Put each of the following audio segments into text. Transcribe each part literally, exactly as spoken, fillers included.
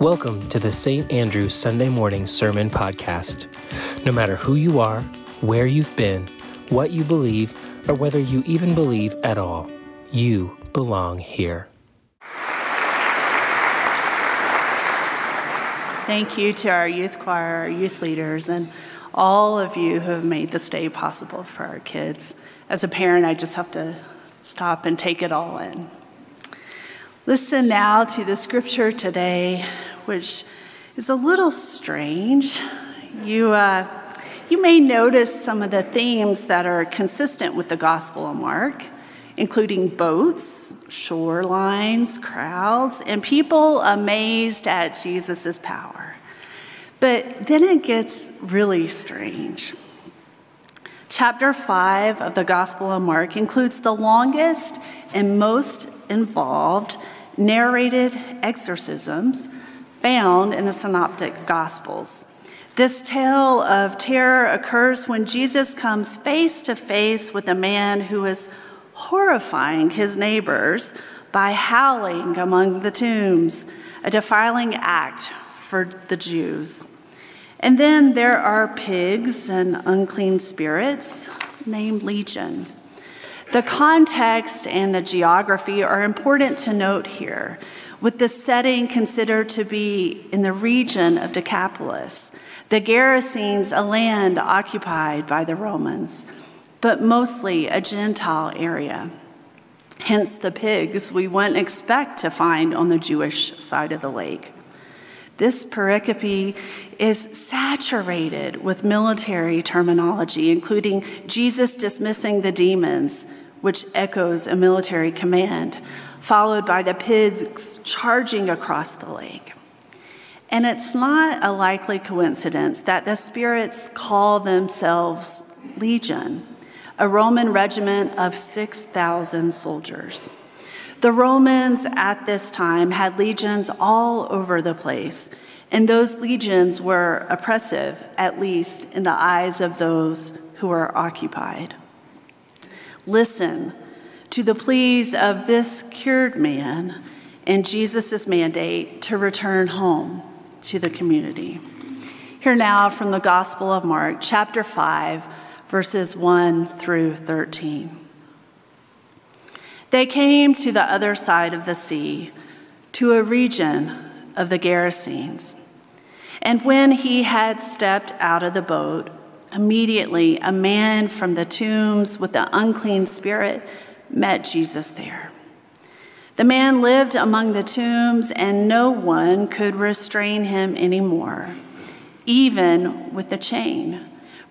Welcome to the Saint Andrew Sunday Morning Sermon Podcast. No matter who you are, where you've been, what you believe, or whether you even believe at all, you belong here. Thank you to our youth choir, our youth leaders, and all of you who have made this day possible for our kids. As a parent, I just have to stop and take it all in. Listen now to the scripture today, which is a little strange. You uh, you may notice some of the themes that are consistent with the Gospel of Mark, including boats, shorelines, crowds, and people amazed at Jesus' power. But then it gets really strange. Chapter five of the Gospel of Mark includes the longest and most involved narrated exorcisms found in the Synoptic Gospels. This tale of terror occurs when Jesus comes face to face with a man who is horrifying his neighbors by howling among the tombs, a defiling act for the Jews. And then there are pigs and unclean spirits named Legion. The context and the geography are important to note here, with the setting considered to be in the region of Decapolis, the Gerasenes, a land occupied by the Romans, but mostly a Gentile area. Hence the pigs we wouldn't expect to find on the Jewish side of the lake. This pericope is saturated with military terminology, including Jesus dismissing the demons, which echoes a military command, followed by the pigs charging across the lake. And it's not a likely coincidence that the spirits call themselves Legion, a Roman regiment of six thousand soldiers. The Romans at this time had legions all over the place, and those legions were oppressive, at least in the eyes of those who were occupied. Listen to the pleas of this cured man and Jesus' mandate to return home to the community. Hear now from the Gospel of Mark, chapter five, verses one through thirteen. They came to the other side of the sea, to a region of the Gerasenes. And when he had stepped out of the boat, immediately a man from the tombs with the unclean spirit met Jesus there. The man lived among the tombs, and no one could restrain him anymore, even with a chain,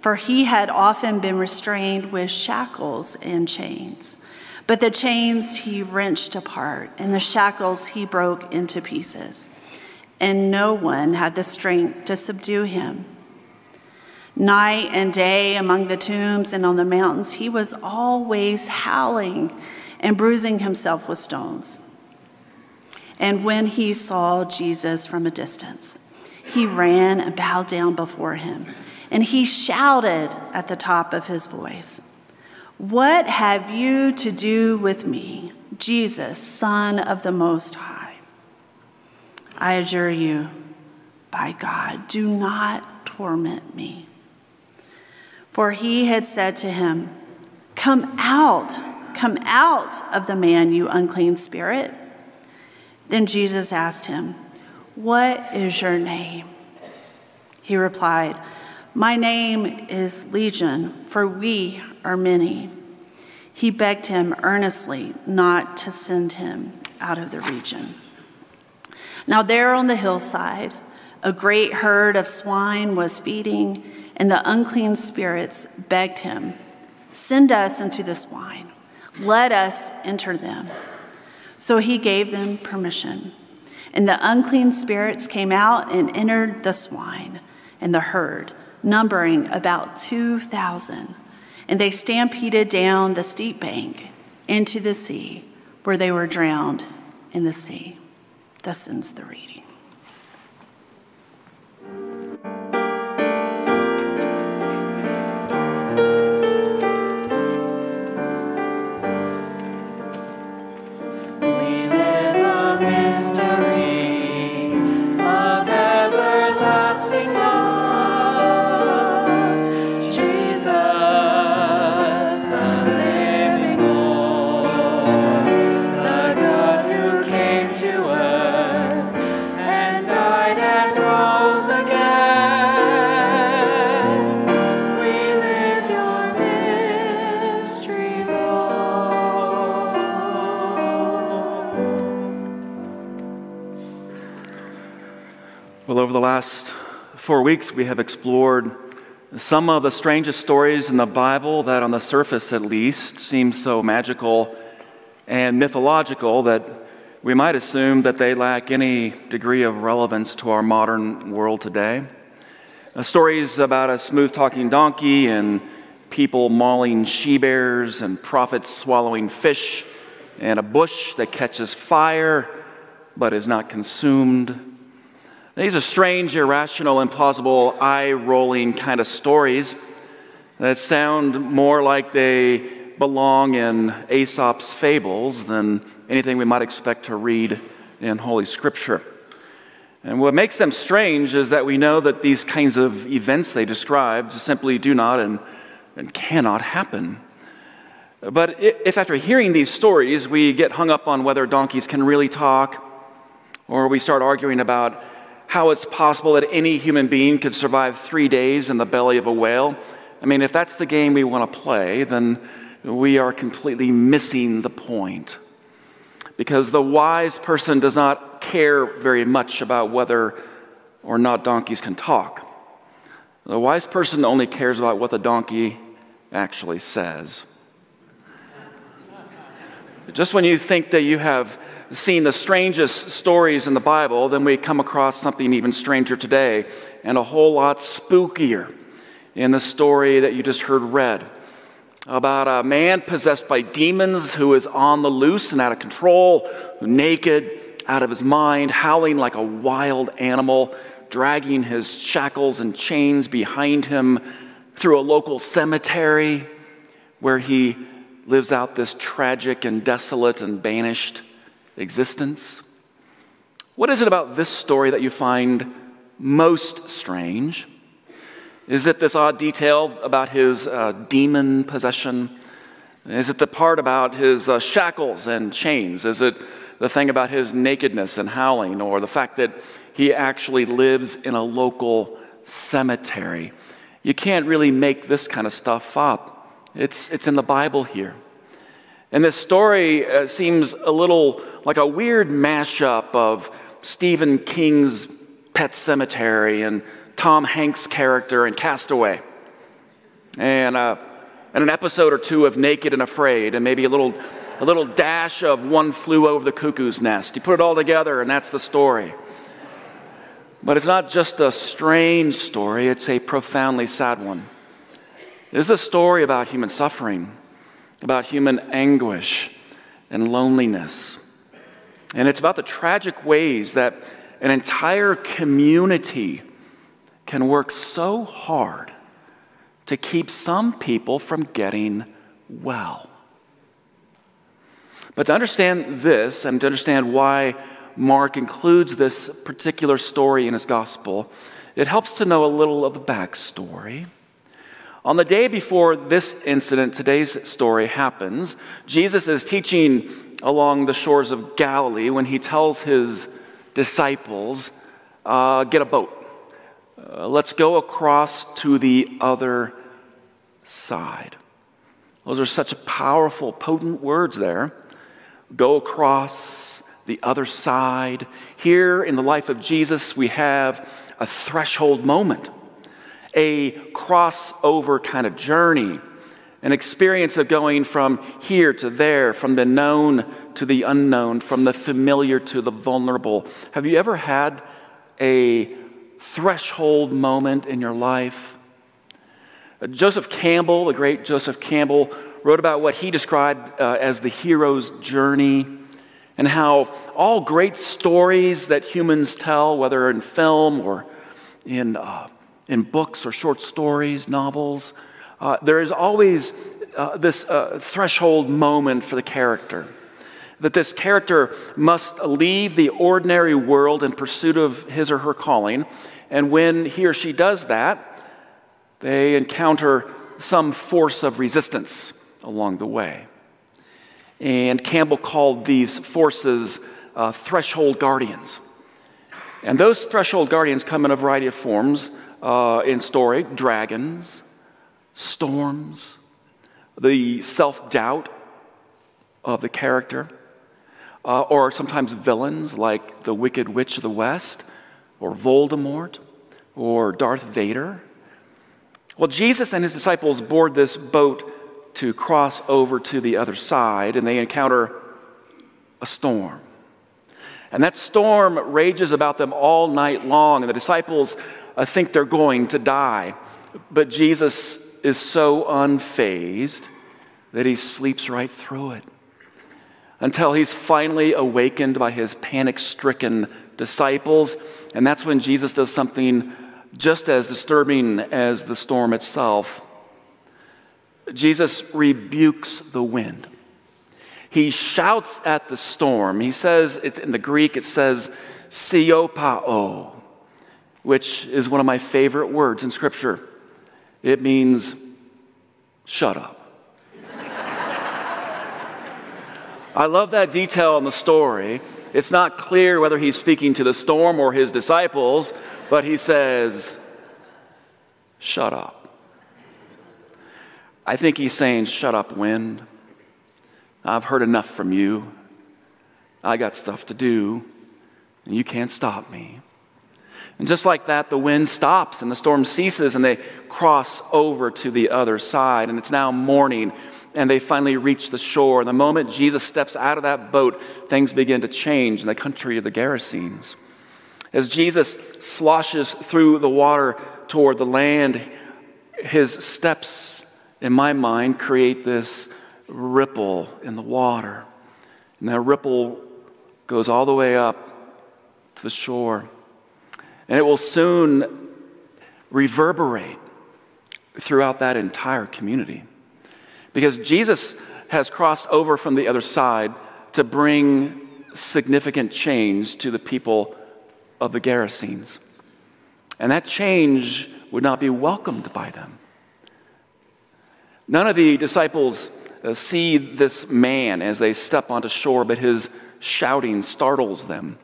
for he had often been restrained with shackles and chains. But the chains he wrenched apart, and the shackles he broke into pieces, and no one had the strength to subdue him. Night and day among the tombs and on the mountains, he was always howling and bruising himself with stones. And when he saw Jesus from a distance, he ran and bowed down before him, and he shouted at the top of his voice, "What have you to do with me, Jesus, Son of the Most High? I adjure you, by God, do not torment me." For he had said to him, "Come out, come out of the man, you unclean spirit." Then Jesus asked him, "What is your name?" He replied, "My name is Legion, for we are many." He begged him earnestly not to send him out of the region. Now there on the hillside, a great herd of swine was feeding, and the unclean spirits begged him, "Send us into the swine. Let us enter them." So he gave them permission, and the unclean spirits came out and entered the swine and the herd, numbering about two thousand, and they stampeded down the steep bank into the sea, where they were drowned in the sea. Thus ends the reading. We live a mystery. Well, over the last four weeks, we have explored some of the strangest stories in the Bible that, on the surface at least, seem so magical and mythological that we might assume that they lack any degree of relevance to our modern world today. Uh, stories about a smooth-talking donkey and people mauling she-bears and prophets swallowing fish and a bush that catches fire but is not consumed. These are strange, irrational, implausible, eye-rolling kind of stories that sound more like they belong in Aesop's fables than anything we might expect to read in Holy Scripture. And what makes them strange is that we know that these kinds of events they describe simply do not and, and cannot happen. But if after hearing these stories we get hung up on whether donkeys can really talk, or we start arguing about how it's possible that any human being could survive three days in the belly of a whale. I mean, if that's the game we want to play, then we are completely missing the point. Because the wise person does not care very much about whether or not donkeys can talk. The wise person only cares about what the donkey actually says. Just when you think that you have seen the strangest stories in the Bible, then we come across something even stranger today and a whole lot spookier in the story that you just heard read about a man possessed by demons who is on the loose and out of control, naked, out of his mind, howling like a wild animal, dragging his shackles and chains behind him through a local cemetery where he lives out this tragic and desolate and banished existence. What is it about this story that you find most strange? Is it this odd detail about his uh, demon possession? Is it the part about his uh, shackles and chains? Is it the thing about his nakedness and howling, or the fact that he actually lives in a local cemetery? You can't really make this kind of stuff up. It's, it's in the Bible here. And this story uh, seems a little like a weird mashup of Stephen King's Pet Sematary and Tom Hanks' character in Castaway, and, uh, and an episode or two of Naked and Afraid, and maybe a little, a little dash of One Flew Over the Cuckoo's Nest. You put it all together, and that's the story. But it's not just a strange story, it's a profoundly sad one. It's a story about human suffering, about human anguish and loneliness. And it's about the tragic ways that an entire community can work so hard to keep some people from getting well. But to understand this and to understand why Mark includes this particular story in his gospel, it helps to know a little of the backstory. On the day before this incident, today's story happens, Jesus is teaching along the shores of Galilee when he tells his disciples, uh, get a boat. Uh, let's go across to the other side. Those are such powerful, potent words there. Go across, the other side. Here in the life of Jesus, we have a threshold moment, a crossover kind of journey, an experience of going from here to there, from the known to the unknown, from the familiar to the vulnerable. Have you ever had a threshold moment in your life? Joseph Campbell, the great Joseph Campbell, wrote about what he described uh, as the hero's journey, and how all great stories that humans tell, whether in film or in uh, in books or short stories, novels, uh, there is always uh, this uh, threshold moment for the character, that this character must leave the ordinary world in pursuit of his or her calling, and when he or she does that, they encounter some force of resistance along the way. And Campbell called these forces uh, threshold guardians. And those threshold guardians come in a variety of forms uh, in story: dragons, storms, the self-doubt of the character, uh, or sometimes villains like the Wicked Witch of the West, or Voldemort or Darth Vader? Well, Jesus and his disciples board this boat to cross over to the other side, and they encounter a storm. And that storm rages about them all night long, and the disciples uh, think they're going to die. But Jesus is so unfazed that he sleeps right through it until he's finally awakened by his panic-stricken disciples. And that's when Jesus does something just as disturbing as the storm itself. Jesus rebukes the wind. He shouts at the storm. He says, it's in the Greek, it says, "siopao," which is one of my favorite words in Scripture. It means, shut up. I love that detail in the story. It's not clear whether he's speaking to the storm or his disciples, but he says, shut up. I think he's saying, shut up, wind. I've heard enough from you. I got stuff to do, and you can't stop me. And just like that, the wind stops and the storm ceases, and they cross over to the other side. And it's now morning, and they finally reach the shore. And the moment Jesus steps out of that boat, things begin to change in the country of the Gerasenes. As Jesus sloshes through the water toward the land, his steps, in my mind, create this ripple in the water. And that ripple goes all the way up to the shore. And it will soon reverberate throughout that entire community, because Jesus has crossed over from the other side to bring significant change to the people of the Gerasenes. And that change would not be welcomed by them. None of the disciples see this man as they step onto shore, but his shouting startles them.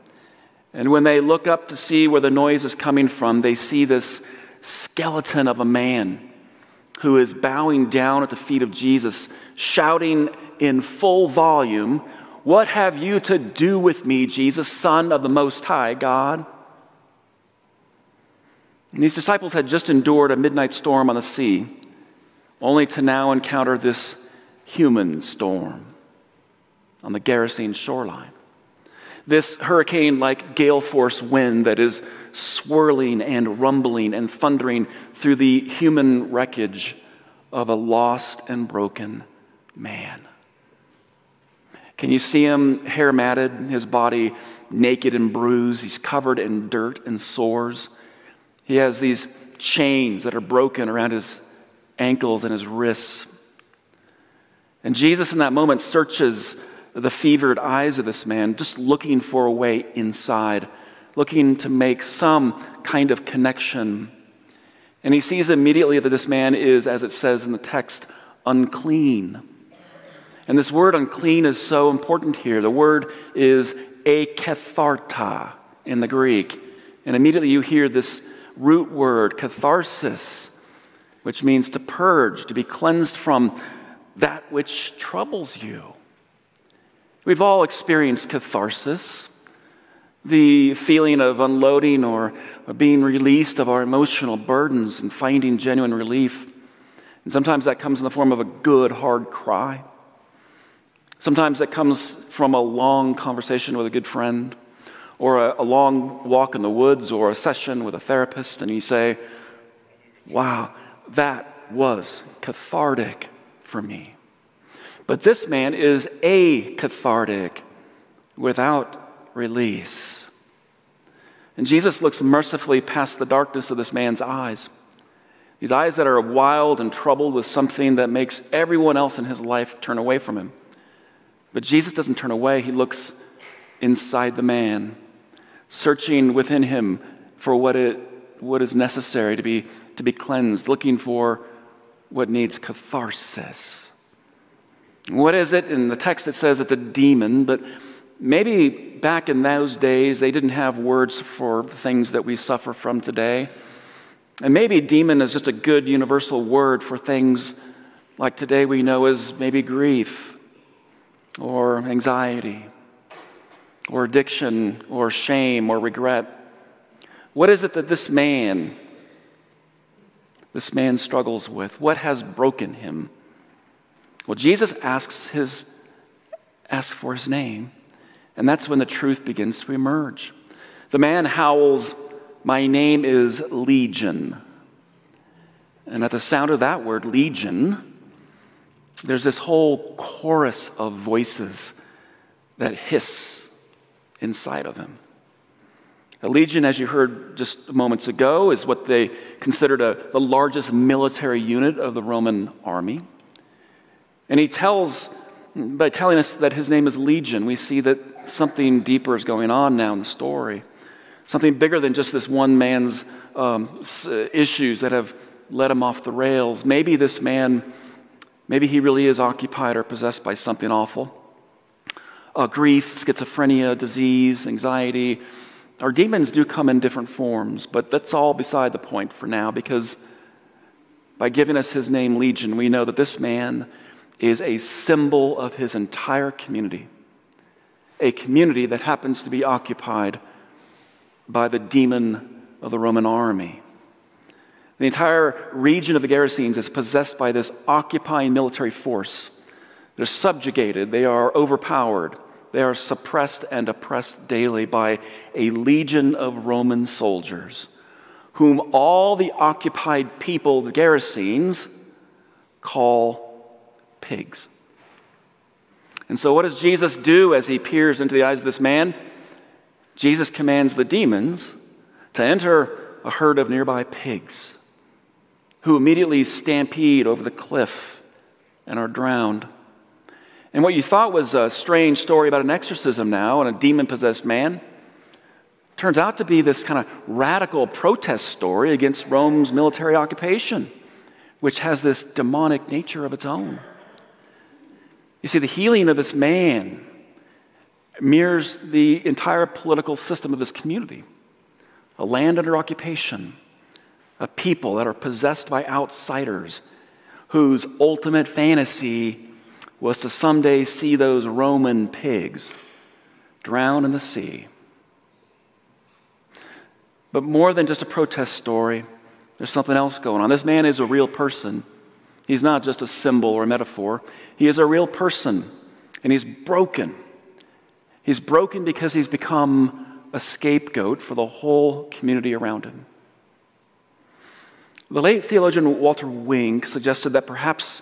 And when they look up to see where the noise is coming from, they see this skeleton of a man who is bowing down at the feet of Jesus, shouting in full volume, "What have you to do with me, Jesus, Son of the Most High God?" And these disciples had just endured a midnight storm on the sea, only to now encounter this human storm on the Gerasene shoreline. This hurricane-like gale-force wind that is swirling and rumbling and thundering through the human wreckage of a lost and broken man. Can you see him, hair matted, his body naked and bruised? He's covered in dirt and sores. He has these chains that are broken around his ankles and his wrists. And Jesus, in that moment, searches the fevered eyes of this man, just looking for a way inside, looking to make some kind of connection. And he sees immediately that this man is, as it says in the text, unclean. And this word unclean is so important here. The word is akatharta in the Greek. And immediately you hear this root word, katharsis, which means to purge, to be cleansed from that which troubles you. We've all experienced catharsis, the feeling of unloading or being released of our emotional burdens and finding genuine relief. And sometimes that comes in the form of a good, hard cry. Sometimes that comes from a long conversation with a good friend, or a, a long walk in the woods, or a session with a therapist, and you say, "Wow, that was cathartic for me." But this man is acathartic, without release. And Jesus looks mercifully past the darkness of this man's eyes, these eyes that are wild and troubled with something that makes everyone else in his life turn away from him. But Jesus doesn't turn away. He looks inside the man, searching within him for what, it, what is necessary to be, to be cleansed, looking for what needs catharsis. What is it? In the text it says it's a demon, but maybe back in those days they didn't have words for the things that we suffer from today. And maybe demon is just a good universal word for things like today we know as maybe grief or anxiety or addiction or shame or regret. What is it that this man, this man struggles with? What has broken him? Well, Jesus asks his, asks for his name, and that's when the truth begins to emerge. The man howls, "My name is Legion." And at the sound of that word, Legion, there's this whole chorus of voices that hiss inside of him. A legion, as you heard just moments ago, is what they considered a, the largest military unit of the Roman army. And he tells, by telling us that his name is Legion, we see that something deeper is going on now in the story. Something bigger than just this one man's um, issues that have led him off the rails. Maybe this man, maybe he really is occupied or possessed by something awful. Uh, grief, schizophrenia, disease, anxiety. Our demons do come in different forms, but that's all beside the point for now, because by giving us his name Legion, we know that this man is a symbol of his entire community, a community that happens to be occupied by the demon of the Roman army. The entire region of the Gerasenes is possessed by this occupying military force. They're subjugated, they are overpowered, they are suppressed and oppressed daily by a legion of Roman soldiers, whom all the occupied people, the Gerasenes, call pigs. And so what does Jesus do as he peers into the eyes of this man? Jesus commands the demons to enter a herd of nearby pigs, who immediately stampede over the cliff and are drowned. And what you thought was a strange story about an exorcism now and a demon-possessed man turns out to be this kind of radical protest story against Rome's military occupation, which has this demonic nature of its own. You see, the healing of this man mirrors the entire political system of this community, a land under occupation, a people that are possessed by outsiders whose ultimate fantasy was to someday see those Roman pigs drown in the sea. But more than just a protest story, there's something else going on. This man is a real person. He's not just a symbol or a metaphor. He is a real person, and he's broken. He's broken because he's become a scapegoat for the whole community around him. The late theologian Walter Wink suggested that perhaps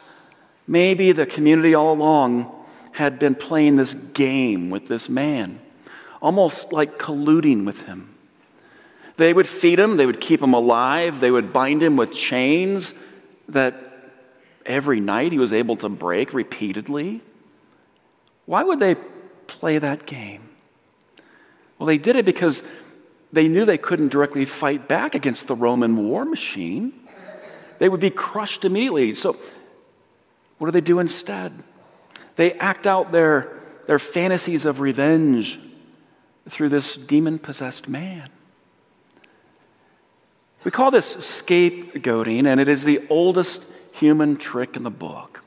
maybe the community all along had been playing this game with this man, almost like colluding with him. They would feed him, they would keep him alive, they would bind him with chains that every night he was able to break repeatedly. Why would they play that game? Well, they did it because they knew they couldn't directly fight back against the Roman war machine. They would be crushed immediately. So what do they do instead? They act out their, their fantasies of revenge through this demon-possessed man. We call this scapegoating, and it is the oldest human trick in the book.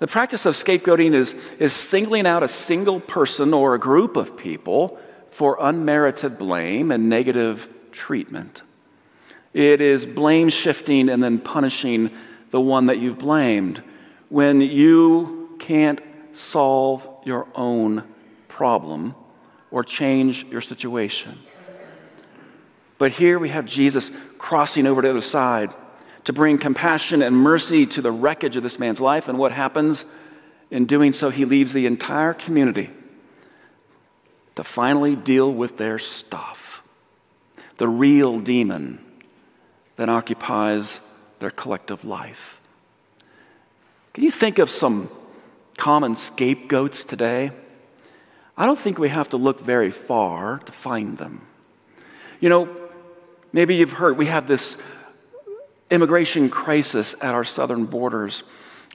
The practice of scapegoating is, is singling out a single person or a group of people for unmerited blame and negative treatment. It is blame shifting and then punishing the one that you've blamed when you can't solve your own problem or change your situation. But here we have Jesus crossing over to the other side to bring compassion and mercy to the wreckage of this man's life. And what happens? In doing so, he leaves the entire community to finally deal with their stuff, the real demon that occupies their collective life. Can you think of some common scapegoats today? I don't think we have to look very far to find them. You know, maybe you've heard we have this immigration crisis at our southern borders.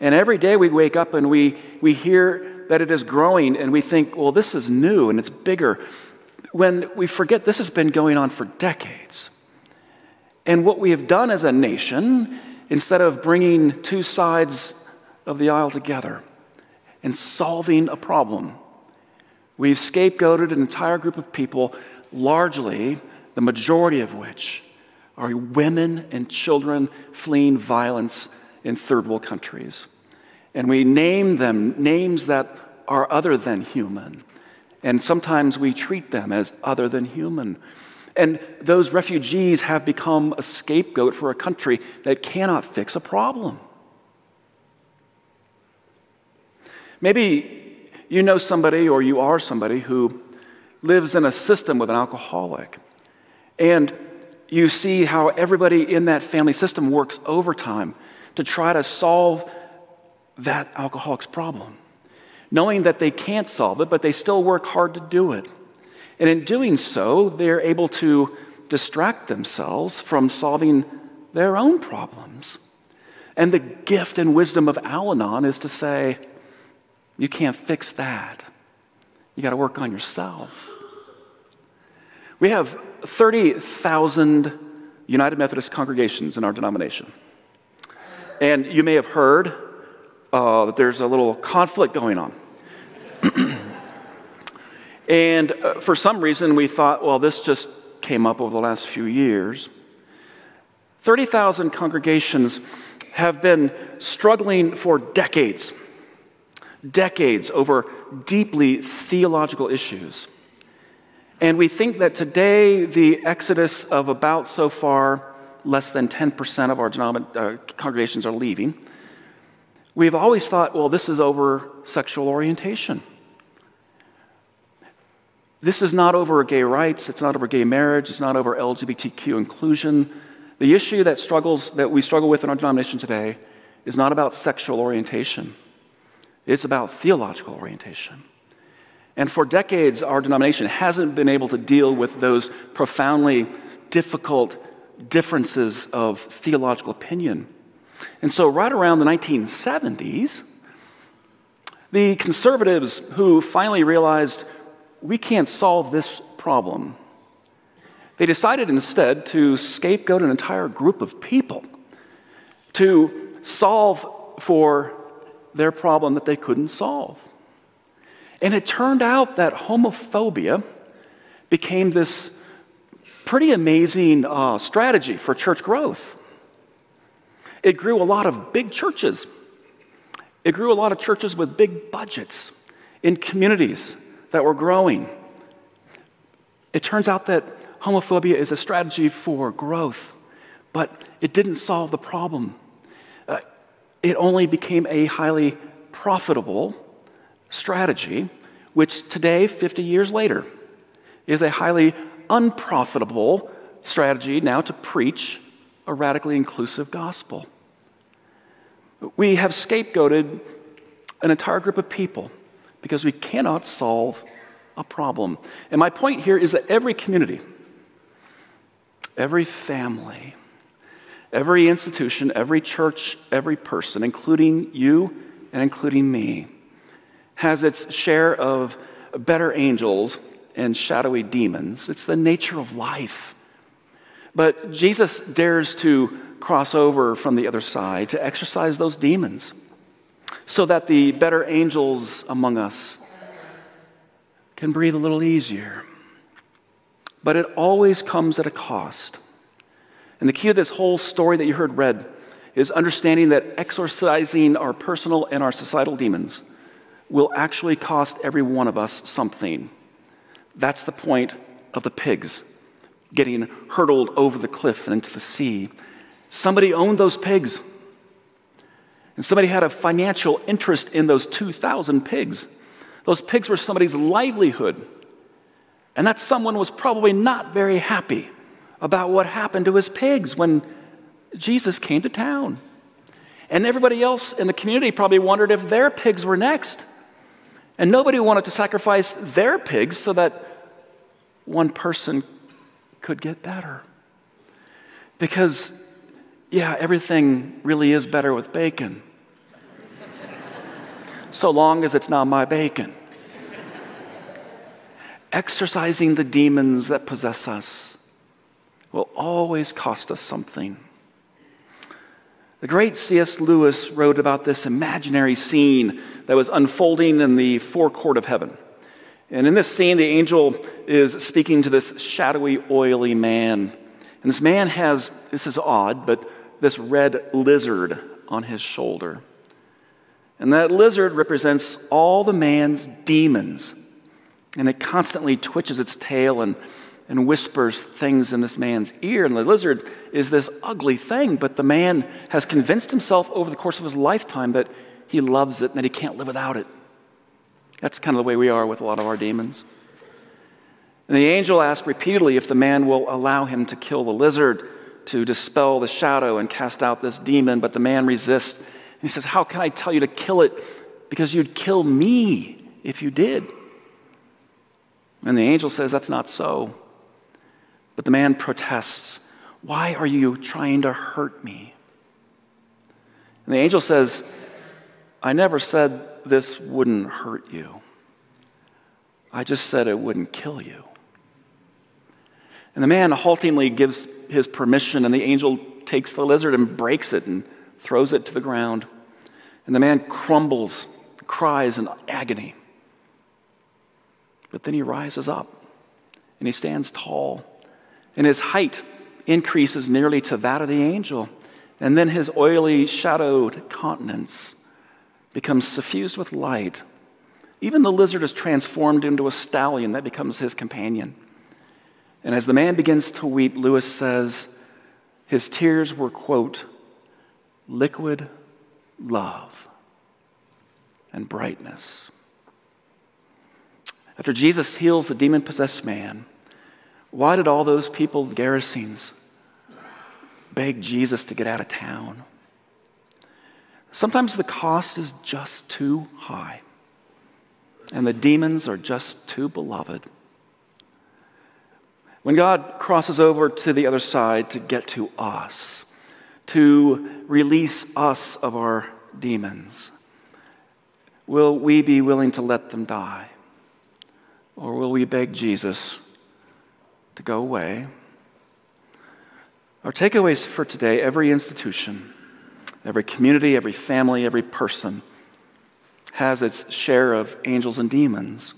And every day we wake up and we, we hear that it is growing and we think, well, this is new and it's bigger, when we forget this has been going on for decades. And what we have done as a nation, instead of bringing two sides of the aisle together and solving a problem, we've scapegoated an entire group of people largely the majority of which are women and children fleeing violence in third world countries. And we name them names that are other than human. And sometimes we treat them as other than human. And those refugees have become a scapegoat for a country that cannot fix a problem. Maybe you know somebody, or you are somebody, who lives in a system with an alcoholic. And you see how everybody in that family system works overtime to try to solve that alcoholic's problem, knowing that they can't solve it, but they still work hard to do it. And in doing so, they're able to distract themselves from solving their own problems. And the gift and wisdom of Al-Anon is to say, you can't fix that. You got to work on yourself. We have thirty thousand United Methodist congregations in our denomination. And you may have heard uh, that there's a little conflict going on. And uh, for some reason, we thought, well, this just came up over the last few years. thirty thousand congregations have been struggling for decades, decades over deeply theological issues. And we think that today, the exodus of about so far less than ten percent of our denomin- uh, congregations are leaving. We've always thought, well, this is over sexual orientation. This is not over gay rights, it's not over gay marriage, it's not over L G B T Q inclusion. The issue that struggles that we struggle with in our denomination today is not about sexual orientation. It's about theological orientation. And for decades, our denomination hasn't been able to deal with those profoundly difficult differences of theological opinion. And so right around the nineteen seventies, the conservatives who finally realized we can't solve this problem, they decided instead to scapegoat an entire group of people to solve for their problem that they couldn't solve. And it turned out that homophobia became this pretty amazing uh, strategy for church growth. It grew a lot of big churches. It grew a lot of churches with big budgets in communities that were growing. It turns out that homophobia is a strategy for growth, but it didn't solve the problem. Uh, it only became a highly profitable strategy, which today, fifty years later, is a highly unprofitable strategy now to preach a radically inclusive gospel. We have scapegoated an entire group of people because we cannot solve a problem. And my point here is that every community, every family, every institution, every church, every person, including you and including me, has its share of better angels and shadowy demons. It's the nature of life. But Jesus dares to cross over from the other side to exorcise those demons so that the better angels among us can breathe a little easier. But it always comes at a cost. And the key to this whole story that you heard read is understanding that exorcising our personal and our societal demons will actually cost every one of us something. That's the point of the pigs getting hurtled over the cliff and into the sea. Somebody owned those pigs, and somebody had a financial interest in those two thousand pigs. Those pigs were somebody's livelihood, and that someone was probably not very happy about what happened to his pigs when Jesus came to town. And everybody else in the community probably wondered if their pigs were next. And nobody wanted to sacrifice their pigs so that one person could get better. Because, yeah, everything really is better with bacon. So long as it's not my bacon. Exorcising the demons that possess us will always cost us something. The great C S Lewis wrote about this imaginary scene that was unfolding in the forecourt of heaven. And in this scene, the angel is speaking to this shadowy, oily man. And this man has, this is odd, but this red lizard on his shoulder. And that lizard represents all the man's demons. And it constantly twitches its tail and, and whispers things in this man's ear. And the lizard is this ugly thing, but the man has convinced himself over the course of his lifetime that he loves it and that he can't live without it. That's kind of the way we are with a lot of our demons. And the angel asked repeatedly if the man will allow him to kill the lizard, to dispel the shadow and cast out this demon, but the man resists. And he says, "How can I tell you to kill it? Because you'd kill me if you did." And the angel says, "That's not so." But the man protests, "Why are you trying to hurt me?" And the angel says, "I never said this wouldn't hurt you. I just said it wouldn't kill you." And the man haltingly gives his permission, and the angel takes the lizard and breaks it and throws it to the ground. And the man crumbles, cries in agony. But then he rises up, and he stands tall. And his height increases nearly to that of the angel. And then his oily, shadowed countenance becomes suffused with light. Even the lizard is transformed into a stallion that becomes his companion. And as the man begins to weep, Lewis says, his tears were, quote, liquid love and brightness. After Jesus heals the demon-possessed man, why did all those people, the Gerasenes, beg Jesus to get out of town? Sometimes the cost is just too high, and the demons are just too beloved. When God crosses over to the other side to get to us, to release us of our demons, will we be willing to let them die? Or will we beg Jesus to go away? Our takeaways for today: every institution, every community, every family, every person has its share of angels and demons.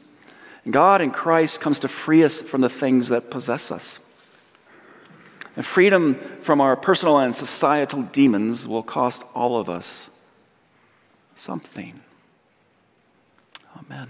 And God in Christ comes to free us from the things that possess us. And freedom from our personal and societal demons will cost all of us something. Amen.